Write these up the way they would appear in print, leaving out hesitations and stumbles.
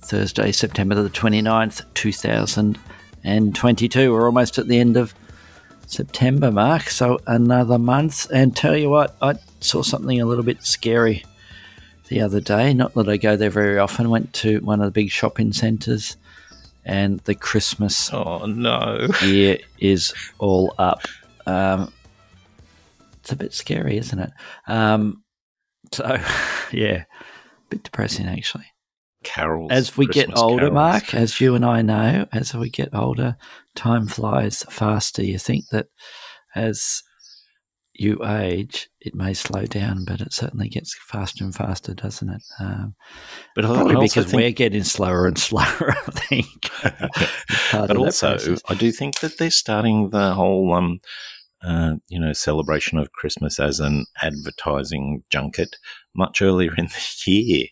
Thursday, September the 29th, 2022. We're almost at the end of September, Mark, so another month. And tell you what, I saw something a little bit scary the other day. Not that I go there very often. Went to one of the big shopping centres and the Christmas year is all up. It's a bit scary, isn't it? Yeah, a bit depressing actually. Carols, as we Christmas get older, carols. Mark, as you and I know, as we get older, time flies faster. You think that as you age, it may slow down, but it certainly gets faster and faster, doesn't it? But probably because we're getting slower and slower, I think. But also, I do think that they're starting the whole, celebration of Christmas as an advertising junket much earlier in the year.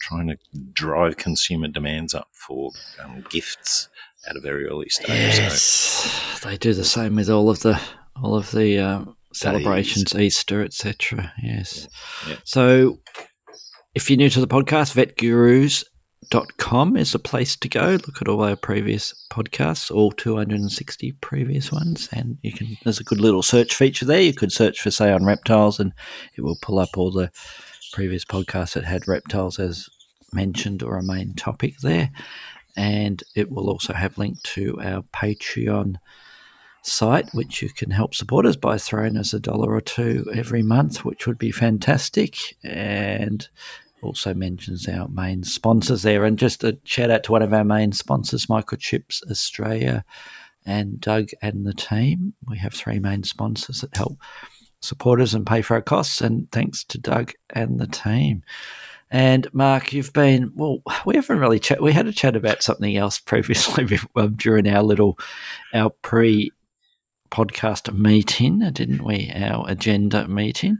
Trying to drive consumer demands up for gifts at a very early stage. Yes, so they do the same with all of the celebrations, Easter, etc. Yes. Yeah. So, if you're new to the podcast, vetgurus.com is the place to go. Look at all our previous podcasts, all 260 previous ones, and you can. There's a good little search feature there. You could search for, say, on reptiles, and it will pull up all the previous podcast that had reptiles as mentioned or a main topic there, and it will also have link to our Patreon site, which you can help support us by throwing us $1 or $2 every month, which would be fantastic, and also mentions our main sponsors there. And just a shout out to one of our main sponsors, Microchips Australia, and Doug and the team. We have three main sponsors that help supporters and pay for our costs, and thanks to Doug and the team. And Mark, you've been, well, we haven't really chat. We had a chat about something else previously during our pre-podcast meeting, didn't we? Our agenda meeting,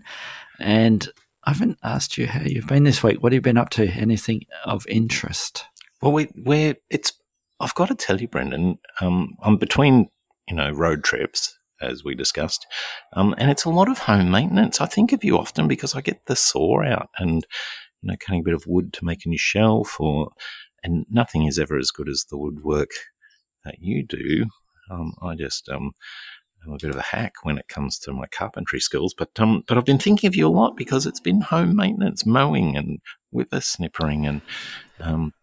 and I haven't asked you how you've been this week. What have you been up to? Anything of interest? Well, I've got to tell you, Brendan, I'm between road trips, as we discussed, and it's a lot of home maintenance. I think of you often because I get the saw out and cutting a bit of wood to make a new shelf, and nothing is ever as good as the woodwork that you do. I just am a bit of a hack when it comes to my carpentry skills, but I've been thinking of you a lot because it's been home maintenance, mowing and whippersnippering and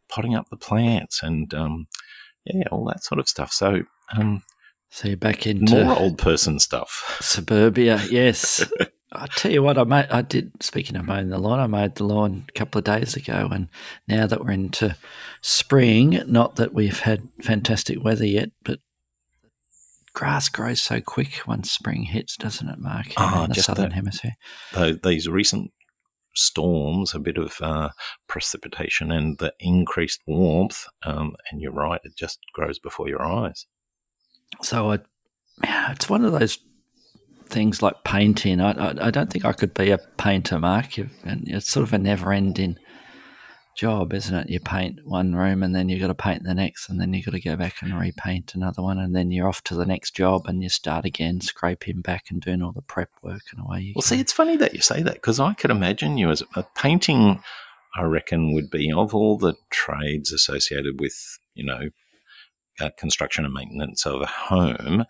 potting up the plants and all that sort of stuff. So. So you're back into more old person stuff. Suburbia, yes. I tell you what, speaking of mowing the lawn, I mowed the lawn a couple of days ago, and now that we're into spring, not that we've had fantastic weather yet, but grass grows so quick once spring hits, doesn't it, Mark? In the southern hemisphere. These recent storms, a bit of precipitation and the increased warmth, and you're right, it just grows before your eyes. So it's one of those things like painting. I don't think I could be a painter, Mark. It's sort of a never-ending job, isn't it? You paint one room and then you've got to paint the next, and then you've got to go back and repaint another one, and then you're off to the next job and you start again, scraping back and doing all the prep work and away you go. Well, see, it's funny that you say that because I could imagine you as a painting, I reckon, would be of all the trades associated with, construction and maintenance of a home,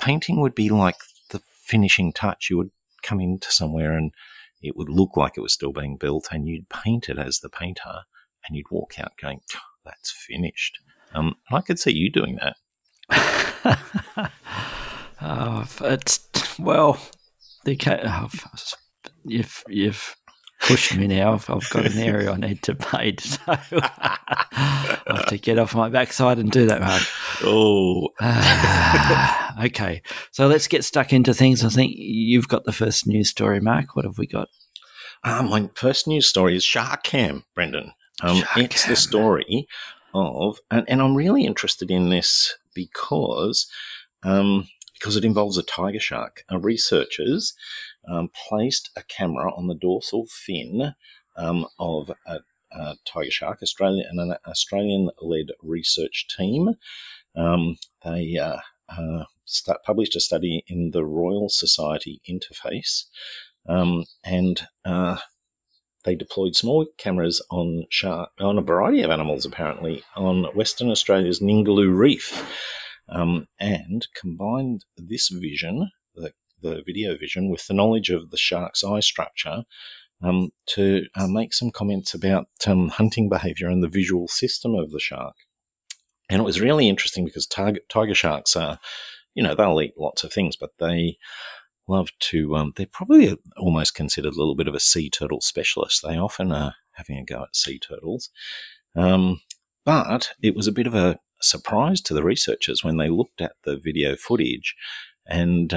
painting would be like the finishing touch. You would come into somewhere and it would look like it was still being built, and you'd paint it as the painter, and you'd walk out going, "That's finished." And I could see you doing that. You've pushed me now. I've got an area I need to paint, so I have to get off my backside and do that, Mark. Oh. Okay, so let's get stuck into things. I think you've got the first news story, Mark. What have we got? My first news story is Shark Cam, Brendan. It's the story of, and I'm really interested in this because it involves a tiger shark. Researchers placed a camera on the dorsal fin of a tiger shark. An Australian-led research team. They published a study in the Royal Society Interface, and they deployed small cameras on a variety of animals, apparently, on Western Australia's Ningaloo Reef, and combined this vision, the video vision, with the knowledge of the shark's eye structure to make some comments about hunting behaviour and the visual system of the shark. And it was really interesting because tiger sharks are, they'll eat lots of things, but they love to, they're probably almost considered a little bit of a sea turtle specialist. They often are having a go at sea turtles. But it was a bit of a surprise to the researchers when they looked at the video footage and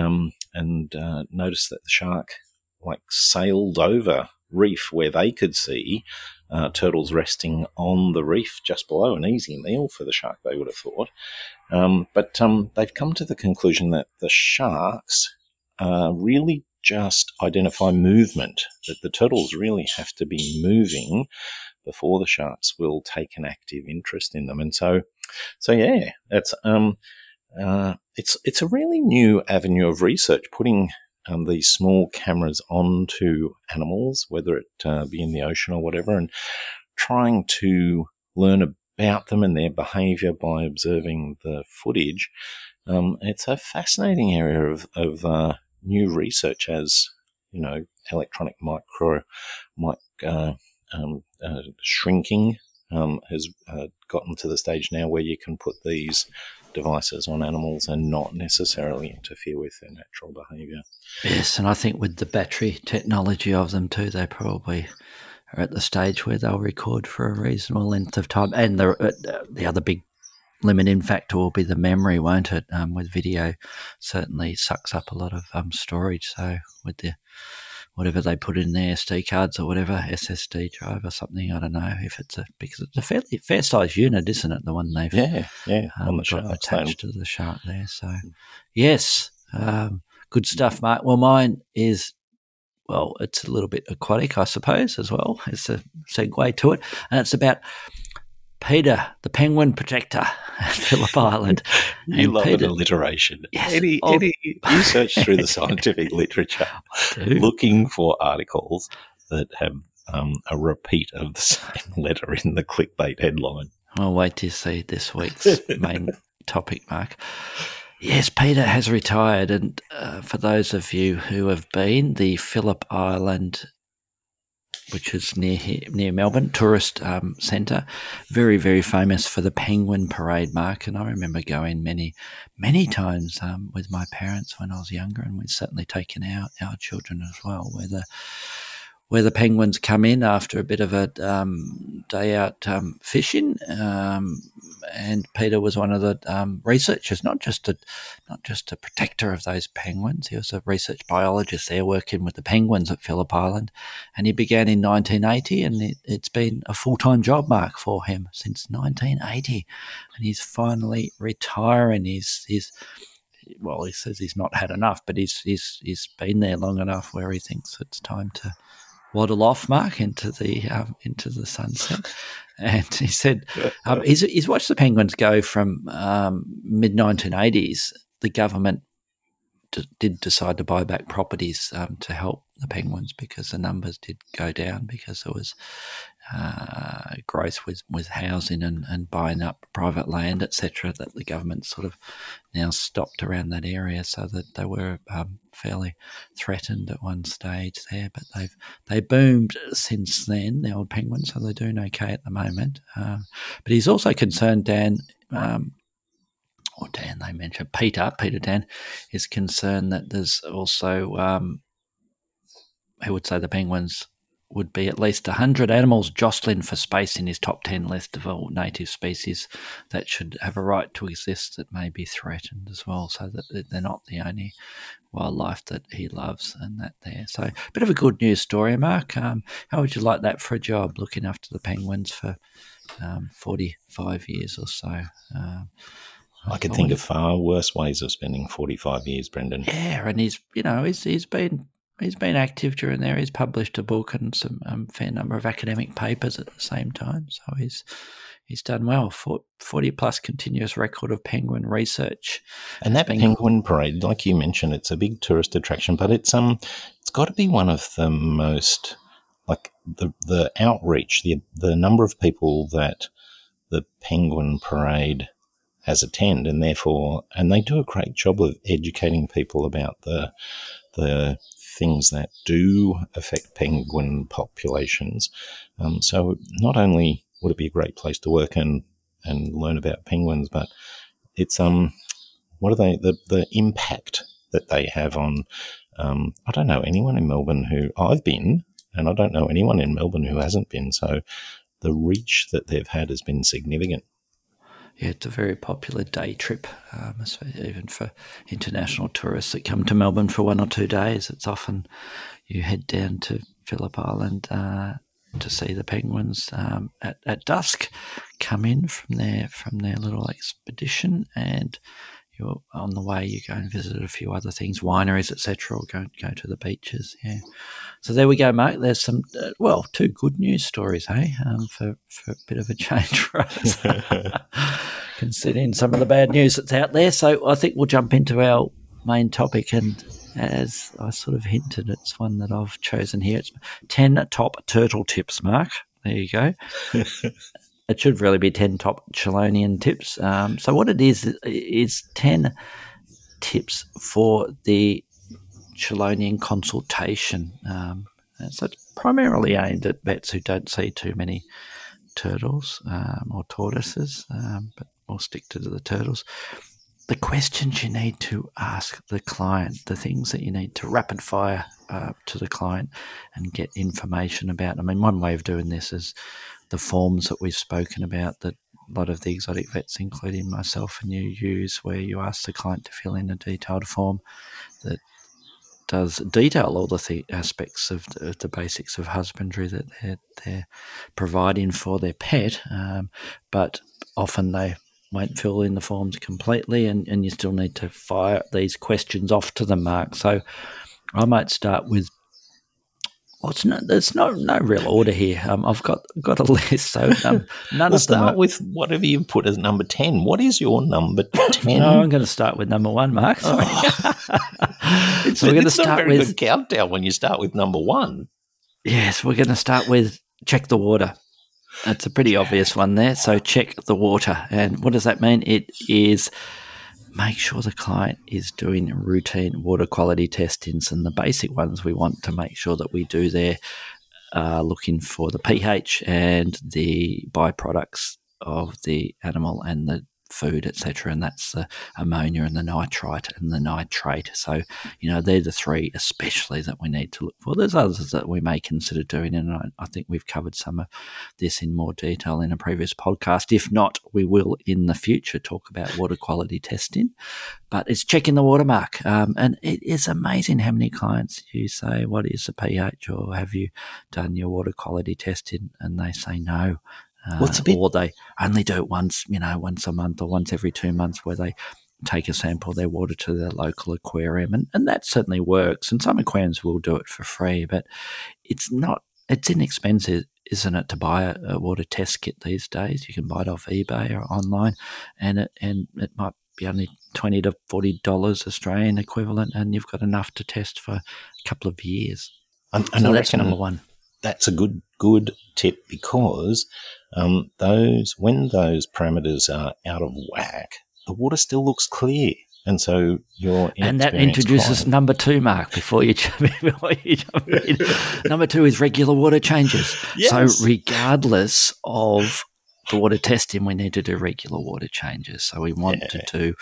noticed that the shark sailed over reef where they could see turtles resting on the reef just below, an easy meal for the shark, they would have thought. But they've come to the conclusion that the sharks really just identify movement, that the turtles really have to be moving before the sharks will take an active interest in them. And so yeah, that's it's a really new avenue of research, putting these small cameras onto animals, whether it be in the ocean or whatever, and trying to learn about them and their behaviour by observing the footage. It's a fascinating area of new research, as electronic shrinking has gotten to the stage now where you can put these devices on animals and not necessarily interfere with their natural behaviour. Yes, and I think with the battery technology of them too, they probably are at the stage where they'll record for a reasonable length of time. And the other big limiting factor will be the memory, won't it? With video, certainly sucks up a lot of storage. So with whatever they put in their SD cards or whatever, SSD drive or something, I don't know if because it's a fairly fair-sized unit, isn't it, the one they've on the got shark attached to the shark there. So, yes, good stuff, Mark. Well, mine is, it's a little bit aquatic, I suppose, as well. It's a segue to it, and it's about Peter, the penguin protector at Phillip Island. You love an alliteration. Yes. Eddie, you search through the scientific literature looking for articles that have a repeat of the same letter in the clickbait headline. I'll wait to see this week's main topic, Mark. Yes, Peter has retired, and for those of you who have been, the Phillip Island, which is near Melbourne, tourist centre, very, very famous for the penguin parade, Mark. And I remember going many, many times with my parents when I was younger, and we've certainly taken our children as well, where the penguins come in after a bit of a day out fishing. And Peter was one of the researchers, not just a protector of those penguins. He was a research biologist there working with the penguins at Phillip Island. And he began in 1980, and it's been a full-time job, Mark, for him since 1980. And he's finally retiring. He says he's not had enough, but he's been there long enough where he thinks it's time to waddle off, Mark, into the sunset. And he said he's watched the penguins go from mid-1980s. The government did decide to buy back properties to help the penguins because the numbers did go down, because there was growth with housing and buying up private land, etc., that the government sort of now stopped around that area, so that they were fairly threatened at one stage there. But they boomed since then, the old penguins, so they're doing okay at the moment. But he's also concerned, Peter Dan is concerned that there's also, he would say the penguins would be at least 100 animals jostling for space in his top 10 list of all native species that should have a right to exist that may be threatened as well, so that they're not the only wildlife that he loves and that there. So a bit of a good news story, Mark. How would you like that for a job, looking after the penguins for 45 years or so. I can think of far worse ways of spending 45 years, Brendan. Yeah, and he's been active during there. He's published a book and some fair number of academic papers at the same time. So he's done well. 40-plus continuous record of penguin research. And that penguin parade, like you mentioned, it's a big tourist attraction, but it's got to be one of the most, like the outreach, the number of people that the penguin parade has attended, and therefore, and they do a great job of educating people about the things that do affect penguin populations. So not only would it be a great place to work and learn about penguins, but it's what are they, the impact that they have on I don't know anyone in Melbourne who I've been, and I don't know anyone in Melbourne who hasn't been. So the reach that they've had has been significant. Yeah, it's a very popular day trip, even for international tourists that come to Melbourne for 1 or 2 days. It's often you head down to Phillip Island to see the penguins at dusk come in from their little expedition, and you're on the way you go and visit a few other things, wineries, etc., or go to the beaches. Yeah, so there we go, Mark. There's some two good news stories, hey, for a bit of a change for us, considering some of the bad news that's out there. So I think we'll jump into our main topic, and as I sort of hinted, it's one that I've chosen here. It's 10 top turtle tips, Mark. There you go. It should really be 10 top chelonian tips. So what it is 10 tips for the chelonian consultation. So it's primarily aimed at vets who don't see too many turtles or tortoises, but we'll stick to the turtles. The questions you need to ask the client, the things that you need to rapid fire to the client and get information about. I mean, one way of doing this is the forms that we've spoken about that a lot of the exotic vets, including myself and you, use, where you ask the client to fill in a detailed form that does detail all the aspects of the basics of husbandry that they're providing for their pet, but often they won't fill in the forms completely, and you still need to fire these questions off to them, Mark. So I might start with, there's no real order here. I've got a list, so none we'll of them. Start with whatever you put as number 10. What is your number 10? No, I'm going to start with number 1, Mark. Sorry. Oh. So we're going to start with a very good countdown when you start with number 1. Yes, we're going to start with check the water. That's a pretty obvious one there. So check the water. And what does that mean? It is make sure the client is doing routine water quality testings, and the basic ones we want to make sure that we do there are looking for the pH and the byproducts of the animal and the food, etc., and that's the ammonia and the nitrite and the nitrate. So, they're the three especially that we need to look for. There's others that we may consider doing, and I think we've covered some of this in more detail in a previous podcast. If not, we will in the future talk about water quality testing, but it's checking the water, Mark. And it is amazing how many clients you say, what is the pH, or have you done your water quality testing? And they say no. Or they only do it once, once a month or once every 2 months, where they take a sample of their water to their local aquarium. And that certainly works. And some aquariums will do it for free, but it's inexpensive, isn't it, to buy a water test kit these days? You can buy it off eBay or online, and it might be only $20 to $40 Australian equivalent, and you've got enough to test for a couple of years. So that's number 1. That's a good tip, because when those parameters are out of whack, the water still looks clear, and so you're and that introduces client. Number 2, Mark. Before you jump in, number 2 is regular water changes. Yes. So regardless of the water testing, we need to do regular water changes. So we want to do,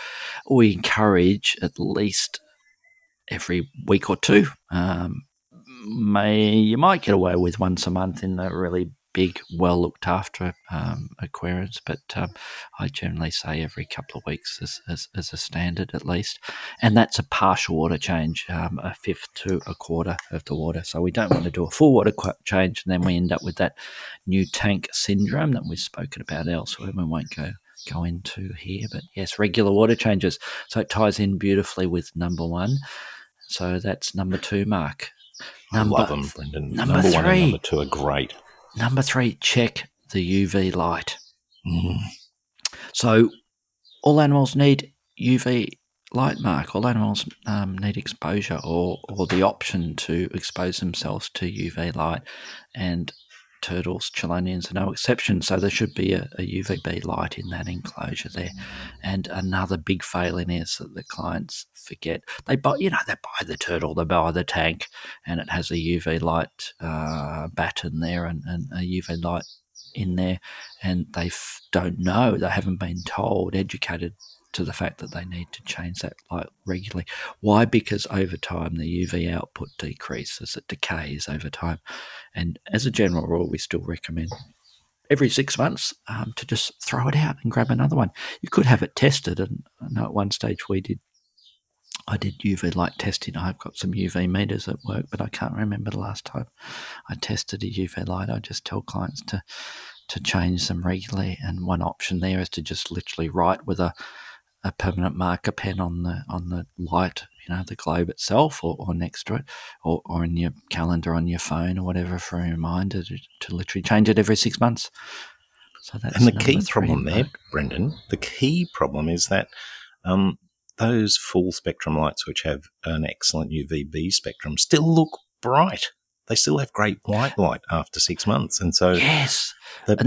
or we encourage at least every week or two. You might get away with once a month in the really big, well looked after aquariums, but I generally say every couple of weeks is a standard at least, and that's a partial water change, a fifth to a quarter of the water. So we don't want to do a full water change, and then we end up with that new tank syndrome that we've spoken about elsewhere. We won't go into here, but yes, regular water changes. So it ties in beautifully with number one. So that's number two, Mark. I love them, Brendan. Number one and number two are great. Number three, check the UV light. Mm. So all animals need UV light, Mark. All animals need exposure or the option to expose themselves to UV light, and turtles, chelonians are no exception. So there should be a UVB light in that enclosure there. And another big failing is that the clients forget. They buy the turtle, they buy the tank, and it has a UV light batten there and a UV light in there, and they don't know. They haven't been told, educated to the fact that they need to change that light regularly. Why? Because over time the UV output decreases, it decays over time. And as a general rule, we still recommend every 6 months to just throw it out and grab another one. You could have it tested, and at one stage I did UV light testing. I've got some UV meters at work, but I can't remember the last time I tested a UV light. I just tell clients to change them regularly, and one option there is to just literally write with a permanent marker pen on the light, the globe itself or next to it, or in your calendar on your phone or whatever for a reminder to literally change it every 6 months. So that's and the key problem there, Brendan. The key problem is that those full spectrum lights, which have an excellent UVB spectrum, still look bright. They still have great white light after 6 months, and so yes, that's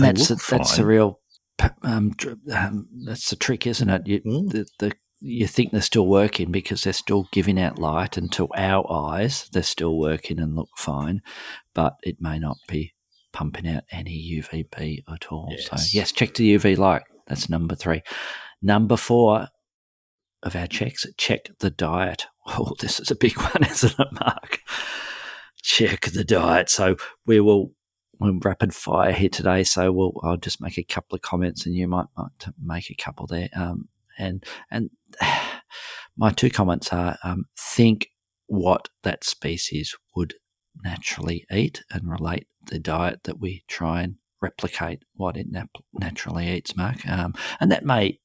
the real. That's the trick, isn't it? You think they're still working because they're still giving out light, and to our eyes they're still working and look fine, but it may not be pumping out any UVB at all. Yes. So yes, check the UV light. That's number three. Number four of our checks, check the diet. Oh, this is a big one, isn't it, Mark? Check the diet. So we will... We're rapid fire here today, so I'll just make a couple of comments, and you might make a couple there. And my two comments are: think what that species would naturally eat, and relate the diet that we try and replicate what it naturally eats, Mark. And that may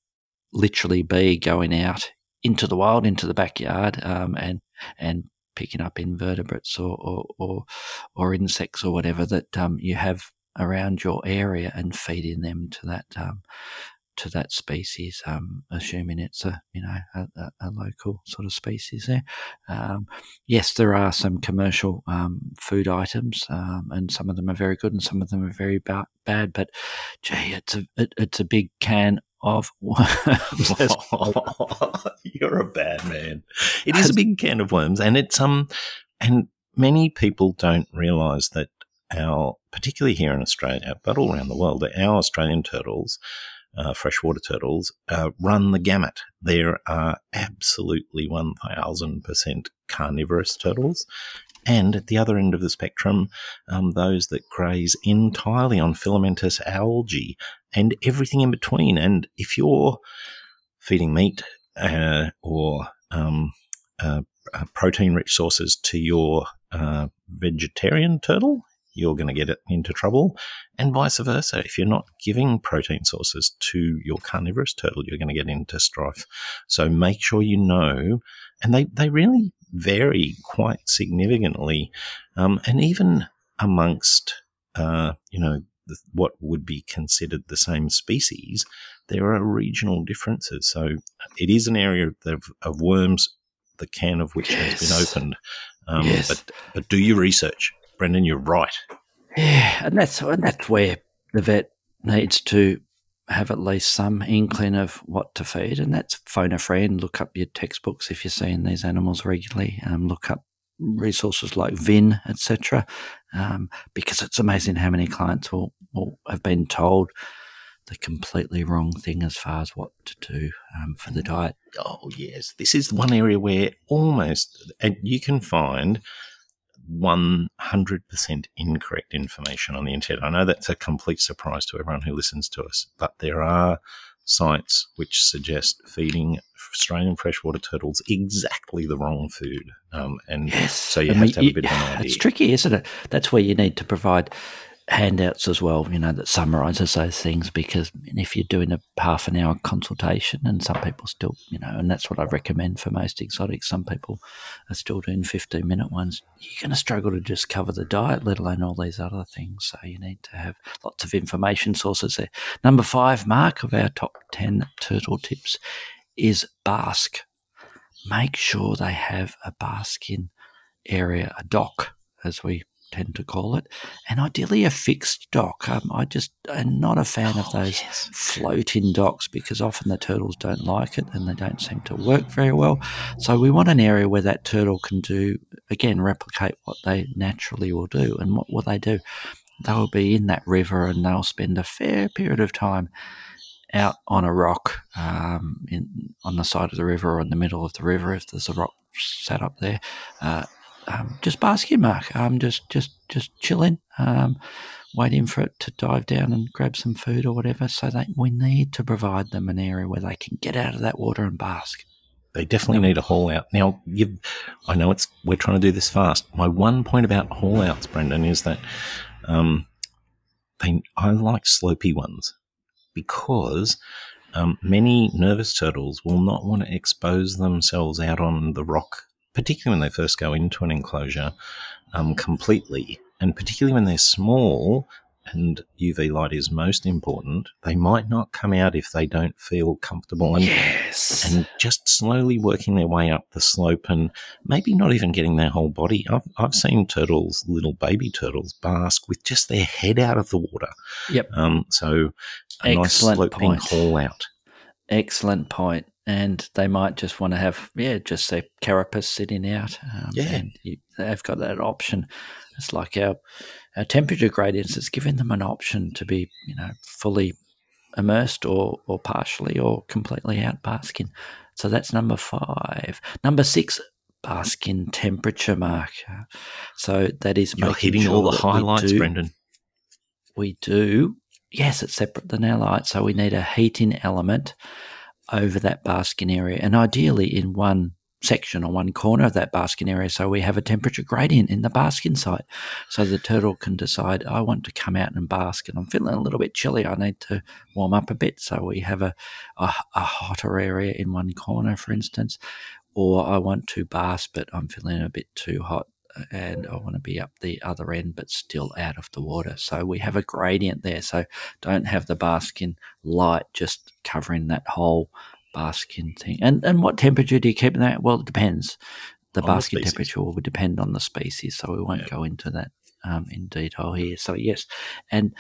literally be going out into the wild, into the backyard, and picking up invertebrates or insects or whatever that you have around your area, and feeding them to that species, assuming it's a local sort of species there. Yes, there are some commercial food items, and some of them are very good and some of them are very bad. But gee, it's a big can of worms. You're a bad man. It is a big can of worms, and it's and many people don't realise that particularly here in Australia, but all around the world, that our Australian turtles, freshwater turtles, run the gamut. There are absolutely 1,000% carnivorous turtles, and at the other end of the spectrum, those that graze entirely on filamentous algae and everything in between. And if you're feeding meat or protein-rich sources to your vegetarian turtle, you're going to get it into trouble, and vice versa. If you're not giving protein sources to your carnivorous turtle, you're going to get into strife. So make sure you know, and they really vary quite significantly, and even amongst, what would be considered the same species, there are regional differences. So it is an area of worms, the can of which has been opened. Yes. But do your research. Brendan, you're right. Yeah, and that's where the vet needs to have at least some inkling of what to feed, and that's phone a friend, look up your textbooks if you're seeing these animals regularly, look up resources like VIN, etc., because it's amazing how many clients will have been told the completely wrong thing as far as what to do for the diet. Oh, yes. This is one area where almost you can find 100% incorrect information on the internet. I know that's a complete surprise to everyone who listens to us, but there are sites which suggest feeding Australian freshwater turtles exactly the wrong food. So you have to have a bit of an idea. It's tricky, isn't it? That's where you need to provide handouts as well, you know, that summarises those things, because if you're doing a half an hour consultation, and some people still, you know, and that's what I recommend for most exotics, some people are still doing 15-minute ones, you're going to struggle to just cover the diet, let alone all these other things. So you need to have lots of information sources there. Number 5, Mark, of our top 10 turtle tips is bask. Make sure they have a basking area, a dock, as we tend to call it, and ideally a fixed dock. I'm not a fan of those floating docks, because often the turtles don't like it and they don't seem to work very well. So we want an area where that turtle can do, again, replicate what they naturally will do. And what will they do? They'll be in that river and they'll spend a fair period of time out on a rock on the side of the river or in the middle of the river if there's a rock sat up there. Just basking, Mark. Just chilling, waiting for it to dive down and grab some food or whatever. So we need to provide them an area where they can get out of that water and bask. They definitely need a haul out. Now, I know we're trying to do this fast. My one point about haul outs, Brendan, is that I like slopey ones, because many nervous turtles will not want to expose themselves out on the rock, particularly when they first go into an enclosure, completely, and particularly when they're small and UV light is most important, they might not come out if they don't feel comfortable. And just slowly working their way up the slope and maybe not even getting their whole body. I've seen turtles, little baby turtles, bask with just their head out of the water. Yep. So a nice sloping haul out. Excellent point. And they might just want to have, just their carapace sitting out. And they've got that option. It's like our temperature gradients. It's giving them an option to be, fully immersed or partially or completely out basking. So that's number 5. Number 6, basking temperature, Mark. So that is making sure you're hitting all the highlights, Brendan. We do. Yes, it's separate than our light. So we need a heating element over that basking area, and ideally in one section or one corner of that basking area, so we have a temperature gradient in the basking site, so the turtle can decide, I want to come out and bask, and I'm feeling a little bit chilly, I need to warm up a bit, so we have a hotter area in one corner, for instance, or I want to bask but I'm feeling a bit too hot and I want to be up the other end but still out of the water. So we have a gradient there. So don't have the basking light just covering that whole basking thing. And what temperature do you keep that? Well, it depends. The basking temperature will depend on the species, so we won't go into that in detail here. So, yes, and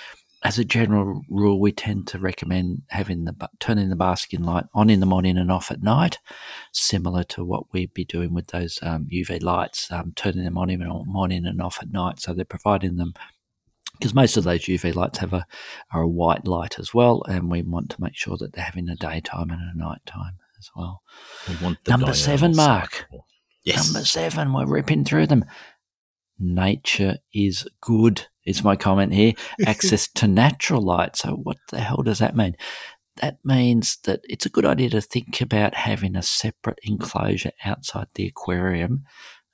as a general rule, we tend to recommend turning the basking light on in the morning and off at night, similar to what we'd be doing with those UV lights, turning them on in the morning and off at night. So they're providing them, because most of those UV lights have are a white light as well, and we want to make sure that they're having a daytime and a nighttime as well. We want the Number 7, Mark. Yes. Number 7, we're ripping through them. Nature is good. Is my comment here, access to natural light. So what the hell does that mean? That means that it's a good idea to think about having a separate enclosure outside the aquarium,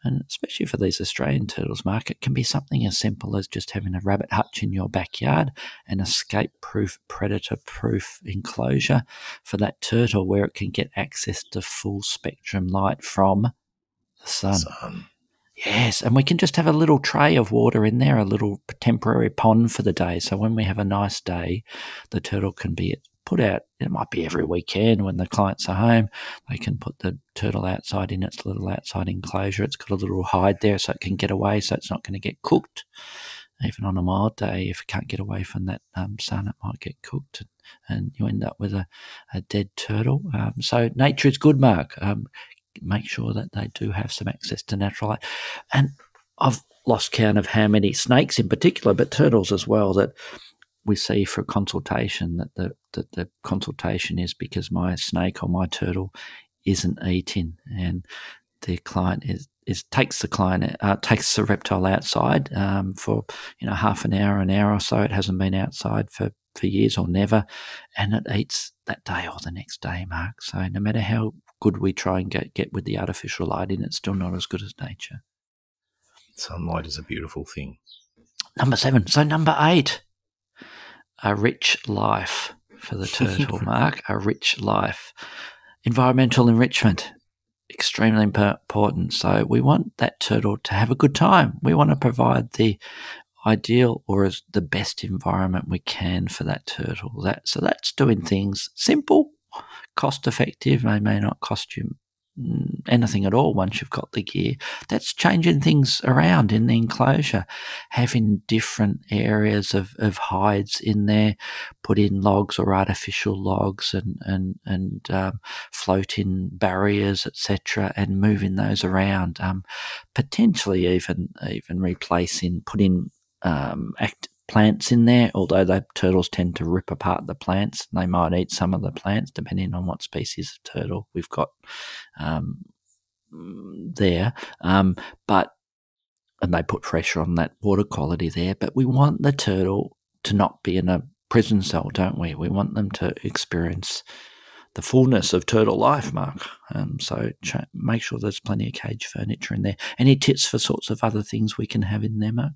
and especially for these Australian turtles, Mark, it can be something as simple as just having a rabbit hutch in your backyard, an escape-proof, predator-proof enclosure for that turtle where it can get access to full-spectrum light from the sun. Yes, and we can just have a little tray of water in there, a little temporary pond for the day. So when we have a nice day, the turtle can be put out. It might be every weekend when the clients are home. They can put the turtle outside in its little outside enclosure. It's got a little hide there so it can get away, so it's not going to get cooked. Even on a mild day, if it can't get away from that sun, it might get cooked and you end up with a dead turtle. So nature is good, Mark. Make sure that they do have some access to natural light. And I've lost count of how many snakes in particular, but turtles as well, that we see for consultation, that the consultation is because my snake or my turtle isn't eating. And the client takes the reptile outside for half an hour or so. It hasn't been outside for years or never, and it eats that day or the next day, Mark. So no matter how good we try and get with the artificial light in, it's still not as good as nature. Sunlight is a beautiful thing. Number 7. So number 8, a rich life for the turtle, Mark, a rich life. Environmental enrichment, extremely important. So we want that turtle to have a good time. We want to provide the ideal or the best environment we can for that turtle. So that's doing things simple, cost-effective. They may not cost you anything at all once you've got the gear. That's changing things around in the enclosure, having different areas of hides in there, put in logs or artificial logs and floating barriers, etc., and moving those around, potentially even replacing, putting plants in there, although the turtles tend to rip apart the plants. They might eat some of the plants depending on what species of turtle we've got there. And they put pressure on that water quality there. But we want the turtle to not be in a prison cell, don't we? We want them to experience the fullness of turtle life, Mark. So make sure there's plenty of cage furniture in there. Any tips for sorts of other things we can have in there, Mark?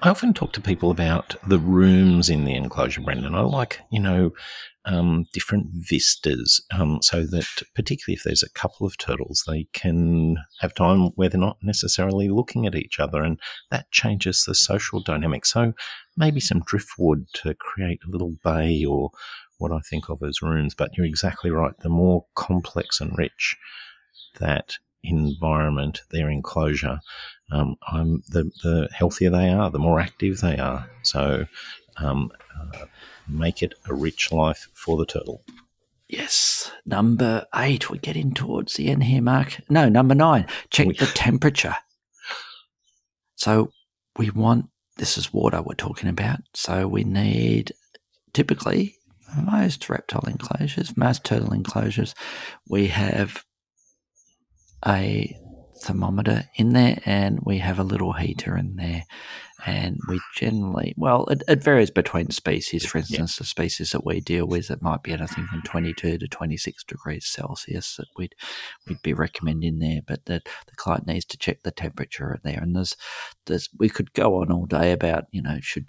I often talk to people about the rooms in the enclosure, Brendan. I like, different vistas, so that particularly if there's a couple of turtles, they can have time where they're not necessarily looking at each other, and that changes the social dynamic. So maybe some driftwood to create a little bay or what I think of as rooms. But you're exactly right. The more complex and rich that environment, their enclosure, the healthier they are, the more active they are. So make it a rich life for the turtle. Yes. Number 8. We're getting towards the end here, Mark. No, number 9. Check the temperature. So this is water we're talking about. So we need, typically, most reptile enclosures, most turtle enclosures, we have a thermometer in there and we have a little heater in there, and we generally, it varies between species. For instance, The species that we deal with, it might be anything from 22 to 26 degrees Celsius that we'd be recommending there, but the client needs to check the temperature there. And there's we could go on all day about should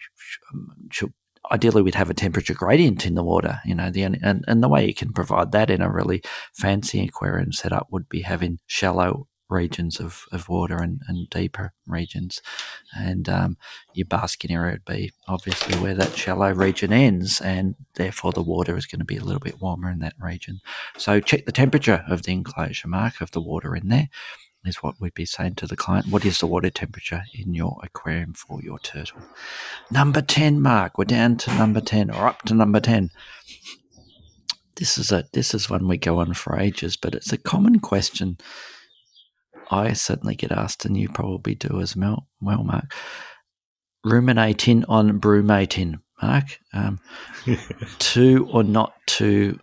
ideally, we'd have a temperature gradient in the water, and the way you can provide that in a really fancy aquarium setup would be having shallow regions of water and deeper regions. And your basking area would be obviously where that shallow region ends, and therefore the water is going to be a little bit warmer in that region. So check the temperature of the enclosure, Mark, of the water in there is what we'd be saying to the client. What is the water temperature in your aquarium for your turtle? Number 10, Mark. We're down to number 10 or up to number 10. This is one we go on for ages, but it's a common question I certainly get asked, and you probably do as well, Mark. Ruminating on brumating, Mark. To or not to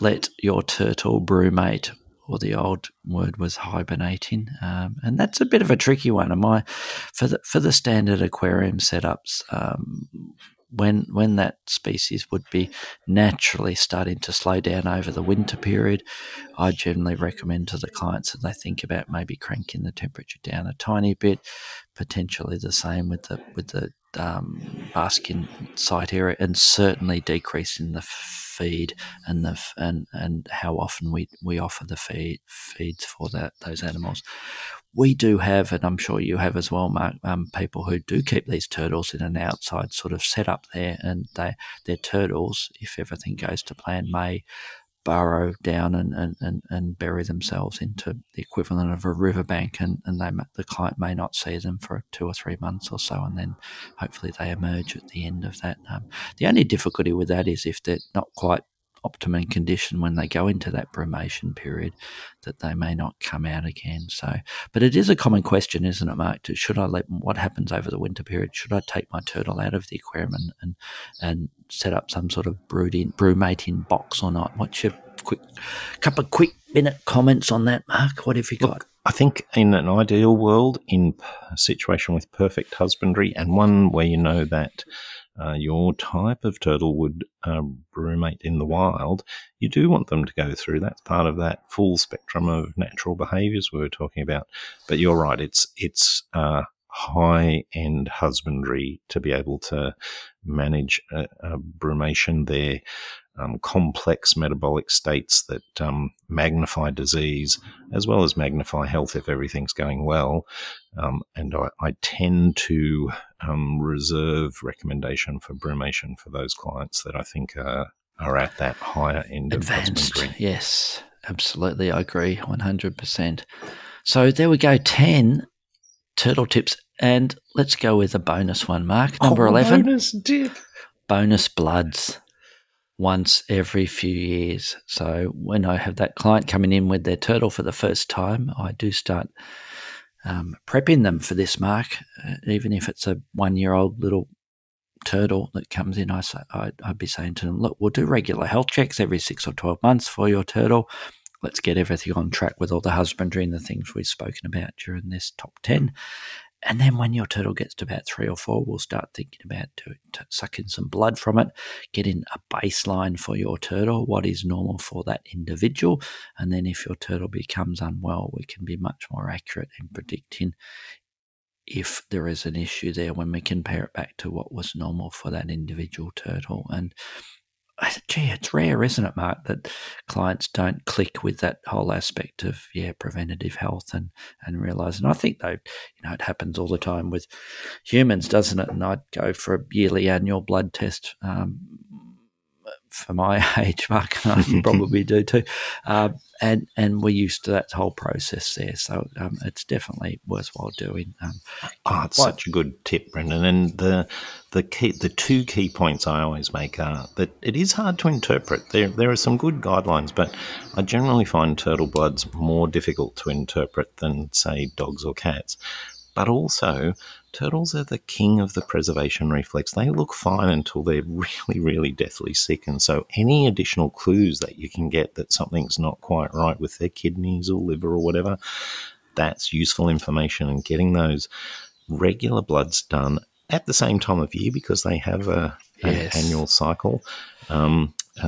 let your turtle brumate. Or the old word was hibernating, and that's a bit of a tricky one. For the standard aquarium setups, when that species would be naturally starting to slow down over the winter period, I generally recommend to the clients that they think about maybe cranking the temperature down a tiny bit. Potentially the same with the basking site area, and certainly decreasing the feed and how often we offer the feeds for those animals. We do have, and I'm sure you have as well, Mark, people who do keep these turtles in an outside sort of setup there, and their turtles, if everything goes to plan, may burrow down and bury themselves into the equivalent of a riverbank, and the client may not see them for 2 or 3 months or so, and then hopefully they emerge at the end of that. The only difficulty with that is if they're not quite optimum condition when they go into that brumation period, that they may not come out again. So, but it is a common question, isn't it, Mark? What happens over the winter period? Should I take my turtle out of the aquarium and set up some sort of brumating box or not? What's your quick minute comments on that, Mark? What have you got? I think in an ideal world, in a situation with perfect husbandry and one where you know that your type of turtle would roommate in the wild, you do want them to go through. That's part of that full spectrum of natural behaviours we were talking about. But you're right, it's high-end husbandry to be able to manage a brumation, their complex metabolic states that magnify disease as well as magnify health if everything's going well. And I tend to reserve recommendation for brumation for those clients that I think are at that higher end advanced, of husbandry. Yes, absolutely. I agree 100%. So there we go, 10 turtle tips, and let's go with a bonus one, Mark. Number 11. Bonus dip. Bonus bloods once every few years. So when I have that client coming in with their turtle for the first time, I do start prepping them for this, Mark. Even if it's a 1-year-old little turtle that comes in, I'd be saying to them, look, we'll do regular health checks every 6 or 12 months for your turtle. Let's get everything on track with all the husbandry and the things we've spoken about during this top 10. And then when your turtle gets to about 3 or 4, we'll start thinking about sucking some blood from it, getting a baseline for your turtle, what is normal for that individual. And then if your turtle becomes unwell, we can be much more accurate in predicting if there is an issue there when we compare it back to what was normal for that individual turtle. And gee, it's rare, isn't it, Mark, that clients don't click with that whole aspect of, preventative health and realise. And I think, though, it happens all the time with humans, doesn't it? And I'd go for a yearly annual blood test for my age, Mark, and I probably do too. And we're used to that whole process there. So it's definitely worthwhile doing. It's such a good tip, Brendan. And the two key points I always make are that it is hard to interpret. There are some good guidelines, but I generally find turtle bloods more difficult to interpret than, say, dogs or cats. But also, turtles are the king of the preservation reflex. They look fine until they're really, really deathly sick. And so any additional clues that you can get that something's not quite right with their kidneys or liver or whatever, that's useful information. And getting those regular bloods done at the same time of year because they have an annual cycle.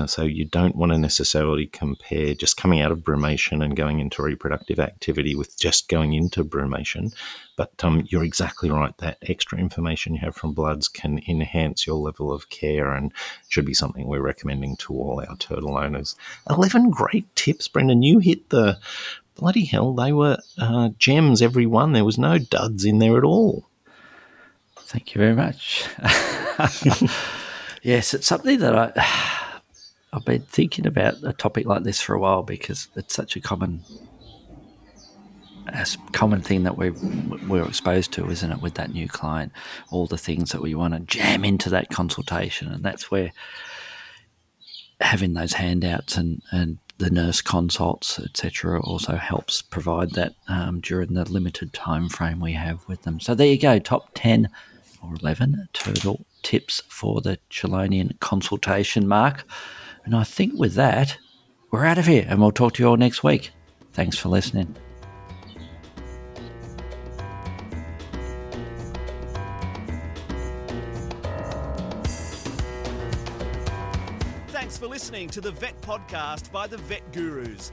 So you don't want to necessarily compare just coming out of brumation and going into reproductive activity with just going into brumation. But you're exactly right. That extra information you have from bloods can enhance your level of care and should be something we're recommending to all our turtle owners. 11 great tips, Brendan. You hit the bloody hell. They were gems, every one. There was no duds in there at all. Thank you very much. Yes, it's something that I've been thinking about a topic like this for a while because it's such a common thing that we're exposed to, isn't it, with that new client, all the things that we want to jam into that consultation. And that's where having those handouts and the nurse consults, etc., also helps provide that during the limited time frame we have with them. So there you go, top 10 or 11 turtle tips for the Chelonian consultation, Mark. And I think with that, we're out of here and we'll talk to you all next week. Thanks for listening. Thanks for listening to the Vet Podcast by the Vet Gurus.